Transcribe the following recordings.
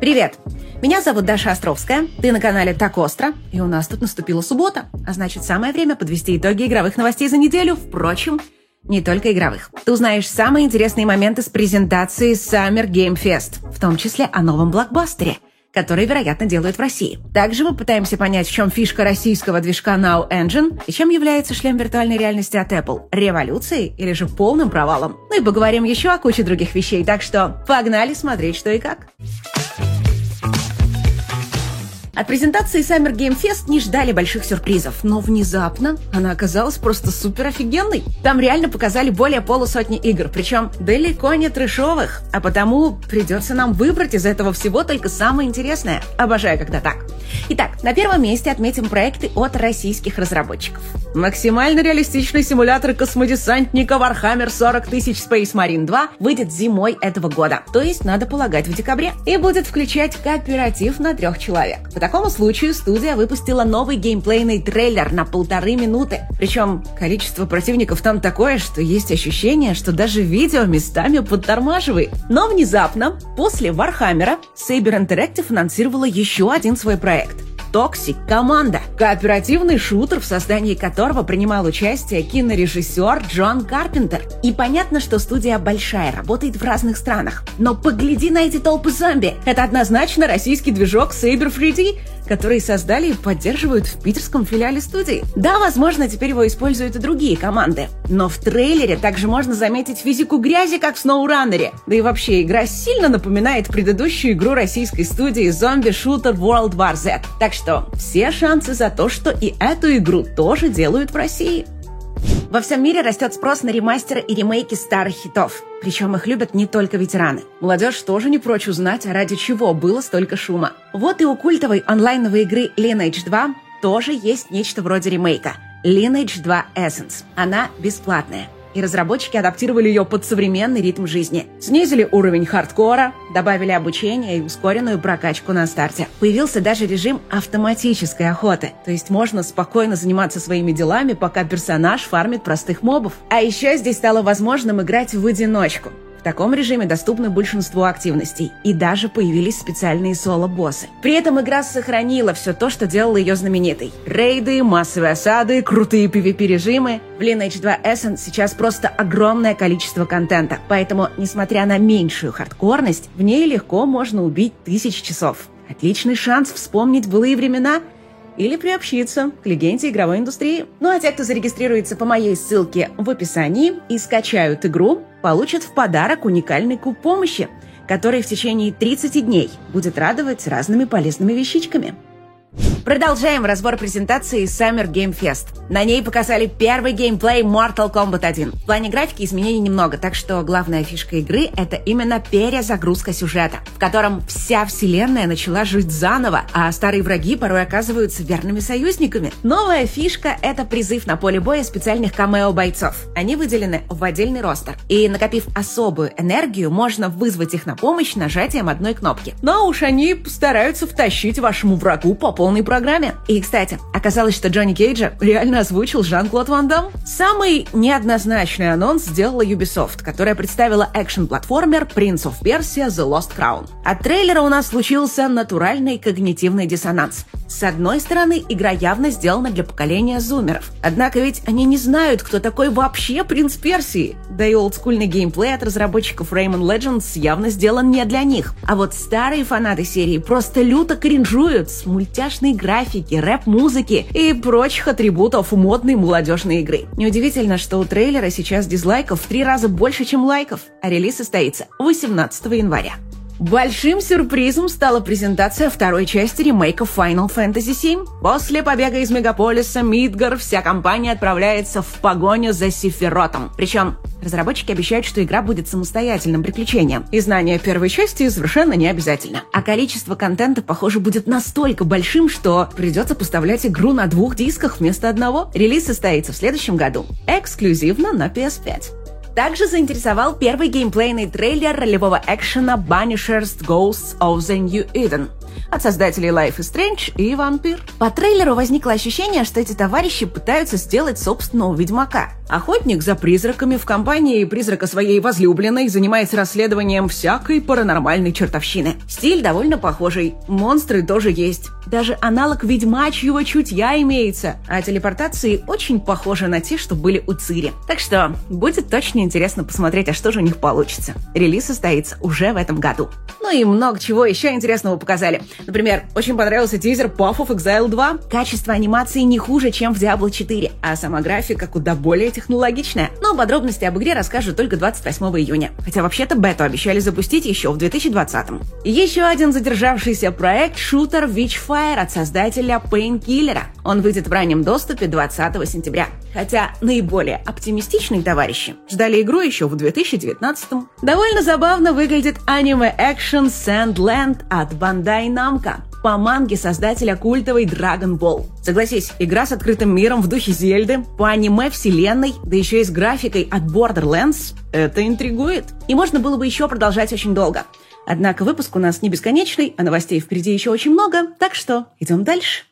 Привет! Меня зовут Даша Островская, ты на канале Так Остро, и у нас тут наступила суббота, а значит, самое время подвести итоги игровых новостей за неделю, впрочем, не только игровых. Ты узнаешь самые интересные моменты с презентации Summer Game Fest, в том числе о новом блокбастере, которые, вероятно, делают в России. Также мы пытаемся понять, в чем фишка российского движка Nau Engine и чем является шлем виртуальной реальности от Apple – революцией или же полным провалом. Ну и поговорим еще о куче других вещей, так что погнали смотреть, что и как. От презентации Summer Game Fest не ждали больших сюрпризов, но внезапно она оказалась просто супер офигенной. Там реально показали более полусотни игр, причем далеко не трешовых, а потому придется нам выбрать из этого всего только самое интересное. Обожаю, когда так. Итак, на первом месте отметим проекты от российских разработчиков. Максимально реалистичный симулятор космодесантника Warhammer 40 000 Space Marine 2 выйдет зимой этого года, то есть, надо полагать, в декабре, и будет включать кооператив на 3 человека. В такому случае студия выпустила новый геймплейный трейлер на 1,5 минуты. Причем количество противников там такое, что есть ощущение, что даже видео местами подтормаживает. Но внезапно, после Warhammer, Saber Interactive анонсировала еще один свой проект. Toxic Commando. Кооперативный шутер, в создании которого принимал участие кинорежиссер Джон Карпентер. И понятно, что студия большая, работает в разных странах. Но погляди на эти толпы зомби! Это однозначно российский движок Saber 3D, которые создали и поддерживают в питерском филиале студии. Да, возможно, теперь его используют и другие команды. Но в трейлере также можно заметить физику грязи, как в Сноураннере. Да и вообще, игра сильно напоминает предыдущую игру российской студии зомби-шутер World War Z. Так что все шансы за то, что и эту игру тоже делают в России. Во всем мире растет спрос на ремастеры и ремейки старых хитов. Причем их любят не только ветераны. Молодежь тоже не прочь узнать, ради чего было столько шума. Вот и у культовой онлайновой игры Lineage 2 тоже есть нечто вроде ремейка. Lineage 2 Essence. Она бесплатная. И разработчики адаптировали ее под современный ритм жизни. Снизили уровень хардкора, добавили обучение и ускоренную прокачку на старте. Появился даже режим автоматической охоты, то есть можно спокойно заниматься своими делами, пока персонаж фармит простых мобов. А еще здесь стало возможным играть в одиночку. В таком режиме доступны большинство активностей, и даже появились специальные соло-боссы. При этом игра сохранила все то, что делало ее знаменитой. Рейды, массовые осады, крутые PvP-режимы. В Lineage 2 Essence сейчас просто огромное количество контента, поэтому, несмотря на меньшую хардкорность, в ней легко можно убить 1000 часов. Отличный шанс вспомнить былые времена или приобщиться к легенде игровой индустрии. Ну а те, кто зарегистрируется по моей ссылке в описании и скачают игру, получат в подарок уникальный куб помощи, который в течение 30 дней будет радовать разными полезными вещичками. Продолжаем разбор презентации Summer Game Fest. На ней показали первый геймплей Mortal Kombat 1. В плане графики изменений немного, так что главная фишка игры — это именно перезагрузка сюжета, в котором вся вселенная начала жить заново, а старые враги порой оказываются верными союзниками. Новая фишка — это призыв на поле боя специальных камео-бойцов. Они выделены в отдельный ростер, и, накопив особую энергию, можно вызвать их на помощь нажатием одной кнопки. Но уж они постараются втащить вашему врагу по полной программе. И, кстати, оказалось, что Джонни Кейджа реально озвучил Жан-Клод Ван Дамм. Самый неоднозначный анонс сделала Ubisoft, которая представила экшн-платформер Prince of Persia The Lost Crown. От трейлера у нас случился натуральный когнитивный диссонанс. С одной стороны, игра явно сделана для поколения зумеров. Однако ведь они не знают, кто такой вообще принц Персии. Да и олдскульный геймплей от разработчиков Rayman Legends явно сделан не для них. А вот старые фанаты серии просто люто кринжуют с мультяшной графики, рэп-музыки и прочих атрибутов модной молодежной игры. Неудивительно, что у трейлера сейчас дизлайков в 3 раза больше, чем лайков, а релиз состоится 18 января. Большим сюрпризом стала презентация второй части ремейка Final Fantasy VII. После побега из мегаполиса Мидгар вся компания отправляется в погоню за Сефиротом. Причем разработчики обещают, что игра будет самостоятельным приключением, и знание первой части совершенно не обязательно. А количество контента, похоже, будет настолько большим, что придется поставлять игру на 2 дисках вместо одного. Релиз состоится в следующем году, эксклюзивно на PS5. Также заинтересовал первый геймплейный трейлер ролевого экшена Banishers Ghosts of the New Eden от создателей Life is Strange и Vampyr. По трейлеру возникло ощущение, что эти товарищи пытаются сделать собственного Ведьмака. Охотник за призраками в компании призрака своей возлюбленной занимается расследованием всякой паранормальной чертовщины. Стиль довольно похожий, монстры тоже есть. Даже аналог ведьмачьего чутья имеется, а телепортации очень похожи на те, что были у Цири. Так что будет точно интересно посмотреть, а что же у них получится. Релиз состоится уже в этом году. Ну и много чего еще интересного показали. Например, очень понравился тизер Path of Exile 2. Качество анимации не хуже, чем в Diablo 4, а сама графика куда более технологичная. Но подробности об игре расскажут только 28 июня. Хотя вообще-то бету обещали запустить еще в 2020-м. Еще один задержавшийся проект — шутер Witchfire от создателя Painkiller. Он выйдет в раннем доступе 20 сентября. Хотя наиболее оптимистичные товарищи ждали игру еще в 2019-м. Довольно забавно выглядит аниме-экшен Sandland от Bandai Namco по манге создателя культовой Dragon Ball. Согласись, игра с открытым миром в духе Зельды, по аниме-вселенной, да еще и с графикой от Borderlands — это интригует. И можно было бы еще продолжать очень долго. Однако выпуск у нас не бесконечный, а новостей впереди еще очень много, так что идем дальше.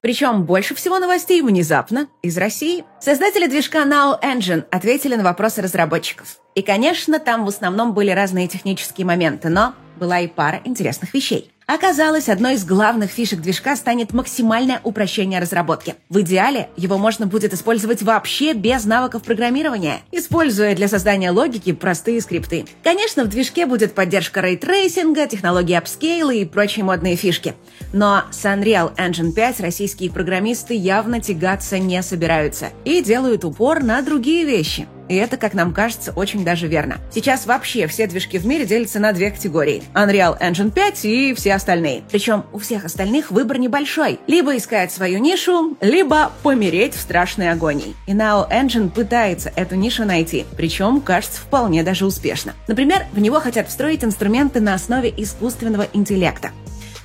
Причем больше всего новостей внезапно из России. Создатели движка Nau Engine ответили на вопросы разработчиков. И, конечно, там в основном были разные технические моменты, но была и пара интересных вещей. Оказалось, одной из главных фишек движка станет максимальное упрощение разработки. В идеале его можно будет использовать вообще без навыков программирования, используя для создания логики простые скрипты. Конечно, в движке будет поддержка рейтрейсинга, технологии апскейла и прочие модные фишки. Но с Unreal Engine 5 российские программисты явно тягаться не собираются и делают упор на другие вещи. И это, как нам кажется, очень даже верно. Сейчас вообще все движки в мире делятся на две категории: Unreal Engine 5 и все остальные. Причем у всех остальных выбор небольшой. Либо искать свою нишу, либо помереть в страшной агонии. И Nau Engine пытается эту нишу найти. Причем, кажется, вполне даже успешно. Например, в него хотят встроить инструменты на основе искусственного интеллекта.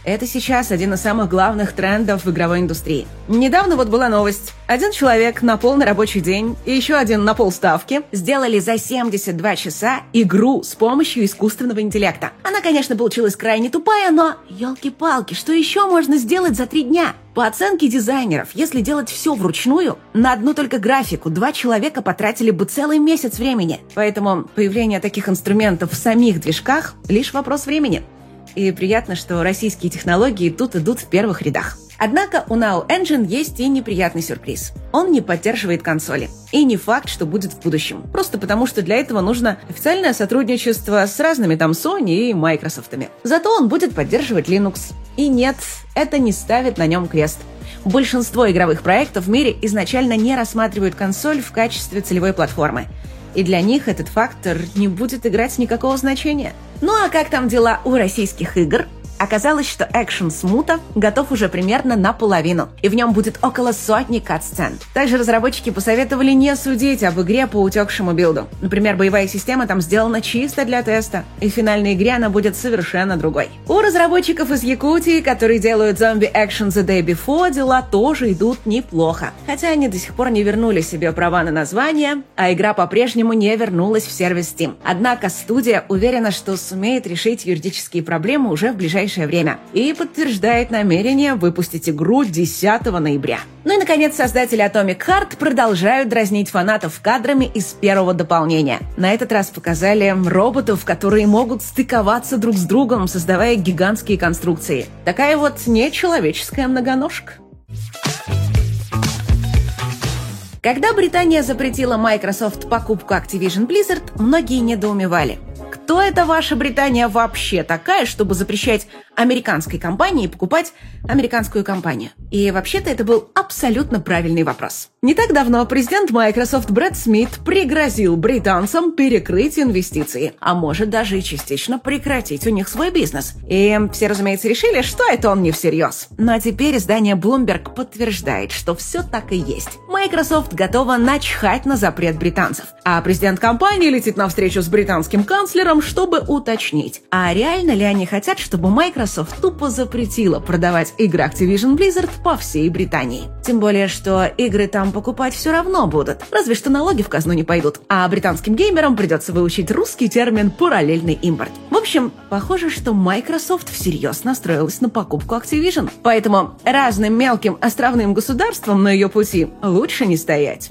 Это сейчас один из самых главных трендов в игровой индустрии. Недавно вот была новость. Один человек на полный рабочий день и еще один на полставки сделали за 72 часа игру с помощью искусственного интеллекта. Она, конечно, получилась крайне тупая, но, елки-палки, что еще можно сделать за 3 дня? По оценке дизайнеров, если делать все вручную, на одну только графику 2 человека потратили бы целый месяц времени. Поэтому появление таких инструментов в самих движках – лишь вопрос времени. И приятно, что российские технологии тут идут в первых рядах. Однако у Nau Engine есть и неприятный сюрприз. Он не поддерживает консоли. И не факт, что будет в будущем. Просто потому, что для этого нужно официальное сотрудничество с разными там Sony и Microsoft'ами. Зато он будет поддерживать Linux. И нет, это не ставит на нем крест. Большинство игровых проектов в мире изначально не рассматривают консоль в качестве целевой платформы. И для них этот фактор не будет играть никакого значения. Ну а как там дела у российских игр? Оказалось, что экшен Смута готов уже примерно наполовину, и в нем будет около 100 кат-сцен. Также разработчики посоветовали не судить об игре по утекшему билду. Например, боевая система там сделана чисто для теста, и в финальной игре она будет совершенно другой. У разработчиков из Якутии, которые делают зомби экшен The Day Before, дела тоже идут неплохо. Хотя они до сих пор не вернули себе права на название, а игра по-прежнему не вернулась в сервис Steam. Однако студия уверена, что сумеет решить юридические проблемы уже в ближайшее время и подтверждает намерение выпустить игру 10 ноября. Ну и, наконец, создатели Atomic Heart продолжают дразнить фанатов кадрами из первого дополнения. На этот раз показали роботов, которые могут стыковаться друг с другом, создавая гигантские конструкции. Такая вот нечеловеческая многоножка. Когда Британия запретила Microsoft покупку Activision Blizzard, многие недоумевали. Кто это ваша Британия вообще такая, чтобы запрещать американской компании покупать американскую компанию? И вообще-то это был абсолютно правильный вопрос. Не так давно президент Microsoft Брэд Смит пригрозил британцам перекрыть инвестиции, а может даже и частично прекратить у них свой бизнес. И все, разумеется, решили, что это он не всерьез. Ну а теперь издание Bloomberg подтверждает, что все так и есть. Microsoft готова начхать на запрет британцев, а президент компании летит на встречу с британским канцлером, чтобы уточнить, а реально ли они хотят, чтобы Microsoft Microsoft тупо запретила продавать игры Activision Blizzard по всей Британии. Тем более, что игры там покупать все равно будут, разве что налоги в казну не пойдут, а британским геймерам придется выучить русский термин «параллельный импорт». В общем, похоже, что Microsoft всерьез настроилась на покупку Activision, поэтому разным мелким островным государствам на ее пути лучше не стоять.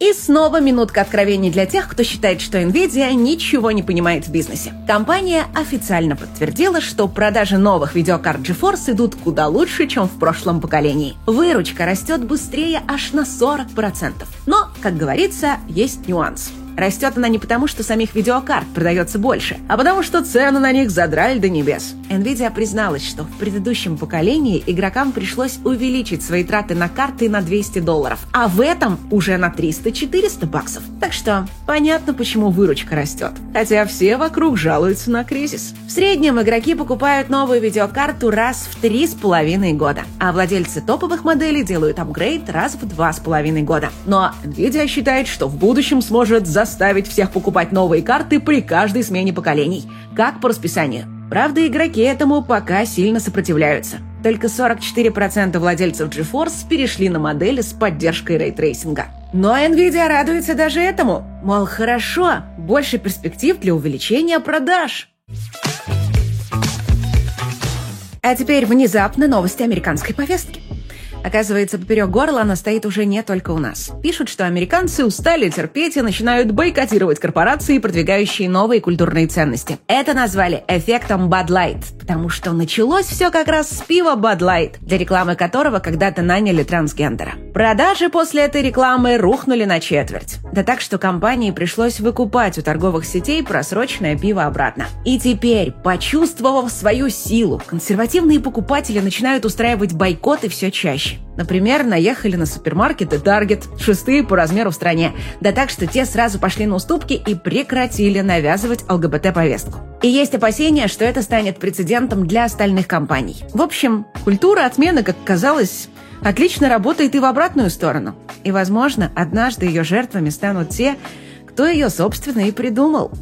И снова минутка откровений для тех, кто считает, что Nvidia ничего не понимает в бизнесе. Компания официально подтвердила, что продажи новых видеокарт GeForce идут куда лучше, чем в прошлом поколении. Выручка растет быстрее аж на 40%. Но, как говорится, есть нюанс. Растет она не потому, что самих видеокарт продается больше, а потому, что цены на них задрали до небес. Nvidia призналась, что в предыдущем поколении игрокам пришлось увеличить свои траты на карты на $200, а в этом уже на $300-400. Так что понятно, почему выручка растет. Хотя все вокруг жалуются на кризис. В среднем игроки покупают новую видеокарту раз в 3,5 года, а владельцы топовых моделей делают апгрейд раз в 2,5 года. Но Nvidia считает, что в будущем сможет заставить всех покупать новые карты при каждой смене поколений, как по расписанию. Правда, игроки этому пока сильно сопротивляются. Только 44% владельцев GeForce перешли на модели с поддержкой рейтрейсинга. Но Nvidia радуется даже этому. Мол, хорошо, больше перспектив для увеличения продаж. А теперь внезапно новости американской повестки. Оказывается, поперек горла она стоит уже не только у нас. Пишут, что американцы устали терпеть и начинают бойкотировать корпорации, продвигающие новые культурные ценности. Это назвали эффектом Bud Light, потому что началось все как раз с пива Bud Light, для рекламы которого когда-то наняли трансгендера. Продажи после этой рекламы рухнули на четверть. Да так, что компании пришлось выкупать у торговых сетей просроченное пиво обратно. И теперь, почувствовав свою силу, консервативные покупатели начинают устраивать бойкоты все чаще. Например, наехали на супермаркеты Target, 6-е по размеру в стране. Да так, что те сразу пошли на уступки и прекратили навязывать ЛГБТ-повестку. И есть опасения, что это станет прецедентом для остальных компаний. В общем, культура отмены, как оказалось, отлично работает и в обратную сторону. И, возможно, однажды ее жертвами станут те, кто ее, собственно, и придумал.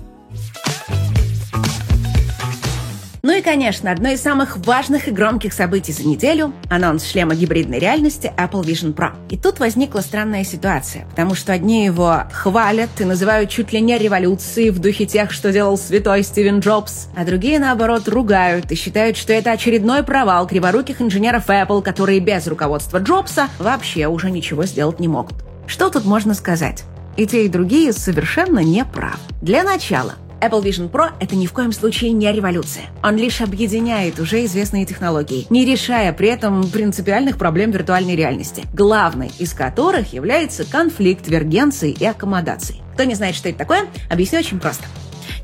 Ну и, конечно, одно из самых важных и громких событий за неделю – анонс шлема гибридной реальности Apple Vision Pro. И тут возникла странная ситуация, потому что одни его хвалят и называют чуть ли не революцией в духе тех, что делал святой Стивен Джобс, а другие, наоборот, ругают и считают, что это очередной провал криворуких инженеров Apple, которые без руководства Джобса вообще уже ничего сделать не могут. Что тут можно сказать? И те, и другие совершенно не правы. Для начала. Apple Vision Pro — это ни в коем случае не революция. Он лишь объединяет уже известные технологии, не решая при этом принципиальных проблем виртуальной реальности, главной из которых является конфликт вергенции и аккомодации. Кто не знает, что это такое, объясню очень просто.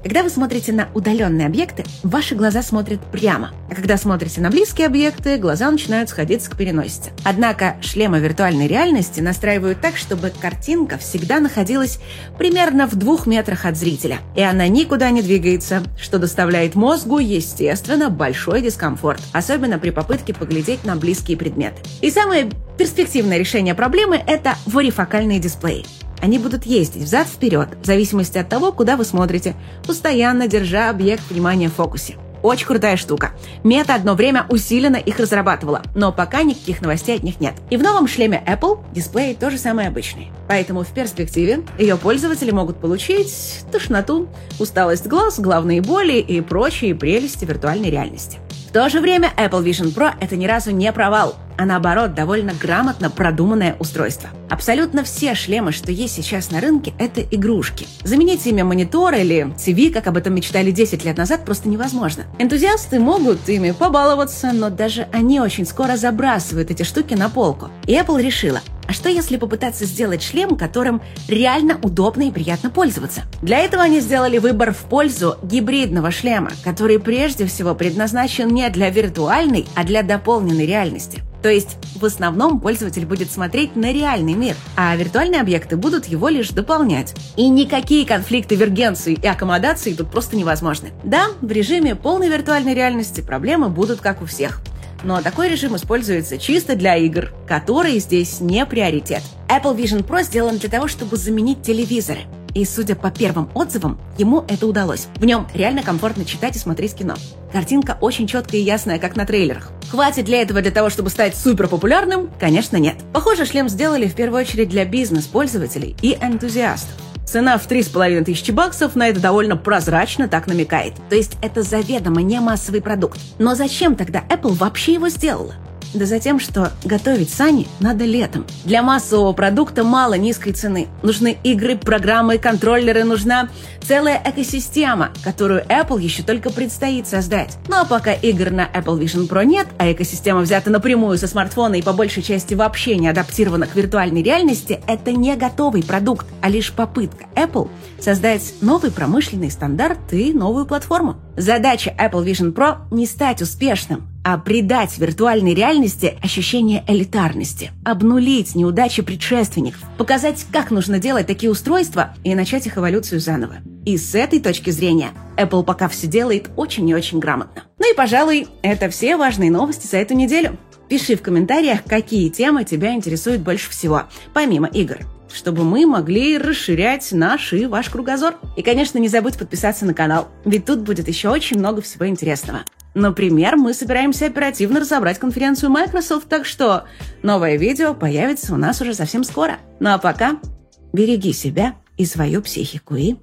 Когда вы смотрите на удаленные объекты, ваши глаза смотрят прямо, а когда смотрите на близкие объекты, глаза начинают сходиться к переносице. Однако шлемы виртуальной реальности настраивают так, чтобы картинка всегда находилась примерно в 2 метрах от зрителя, и она никуда не двигается, что доставляет мозгу, естественно, большой дискомфорт, особенно при попытке поглядеть на близкие предметы. И самое перспективное решение проблемы – это варифокальные дисплеи. Они будут ездить взад-вперед, в зависимости от того, куда вы смотрите, постоянно держа объект внимания в фокусе. Очень крутая штука. Мета одно время усиленно их разрабатывала, но пока никаких новостей от них нет. И в новом шлеме Apple дисплеи тоже самые обычные. Поэтому в перспективе ее пользователи могут получить тошноту, усталость глаз, головные боли и прочие прелести виртуальной реальности. В то же время Apple Vision Pro — это ни разу не провал, а наоборот довольно грамотно продуманное устройство. Абсолютно все шлемы, что есть сейчас на рынке, это игрушки. Заменить ими монитор или ТВ, как об этом мечтали 10 лет назад, просто невозможно. Энтузиасты могут ими побаловаться, но даже они очень скоро забрасывают эти штуки на полку. И Apple решила, а что если попытаться сделать шлем, которым реально удобно и приятно пользоваться? Для этого они сделали выбор в пользу гибридного шлема, который прежде всего предназначен не для виртуальной, а для дополненной реальности. То есть, в основном пользователь будет смотреть на реальный мир, а виртуальные объекты будут его лишь дополнять. И никакие конфликты вергенции и аккомодации тут просто невозможны. Да, в режиме полной виртуальной реальности проблемы будут как у всех. Но такой режим используется чисто для игр, которые здесь не приоритет. Apple Vision Pro сделан для того, чтобы заменить телевизоры. и, судя по первым отзывам, ему это удалось. В нем реально комфортно читать и смотреть кино. Картинка очень четкая и ясная, как на трейлерах. Хватит ли этого для того, чтобы стать суперпопулярным? Конечно, нет. Похоже, шлем сделали в первую очередь для бизнес-пользователей и энтузиастов. Цена в 3500 баксов на это довольно прозрачно так намекает. То есть это заведомо не массовый продукт. Но зачем тогда Apple вообще его сделала? Да за тем, что готовить сани надо летом. Для массового продукта мало низкой цены. Нужны игры, программы, контроллеры, нужна целая экосистема, которую Apple еще только предстоит создать. Ну а пока игр на Apple Vision Pro нет, а экосистема взята напрямую со смартфона и по большей части вообще не адаптирована к виртуальной реальности, это не готовый продукт, а лишь попытка Apple создать новый промышленный стандарт и новую платформу. Задача Apple Vision Pro не стать успешным, а придать виртуальной реальности ощущение элитарности, обнулить неудачи предшественников, показать, как нужно делать такие устройства и начать их эволюцию заново. И с этой точки зрения Apple пока все делает очень и очень грамотно. Ну и, пожалуй, это все важные новости за эту неделю. Пиши в комментариях, какие темы тебя интересуют больше всего, помимо игр, чтобы мы могли расширять наш и ваш кругозор. И, конечно, не забудь подписаться на канал, ведь тут будет еще очень много всего интересного. Например, мы собираемся оперативно разобрать конференцию Microsoft, так что новое видео появится у нас уже совсем скоро. Ну а пока береги себя и свою психику и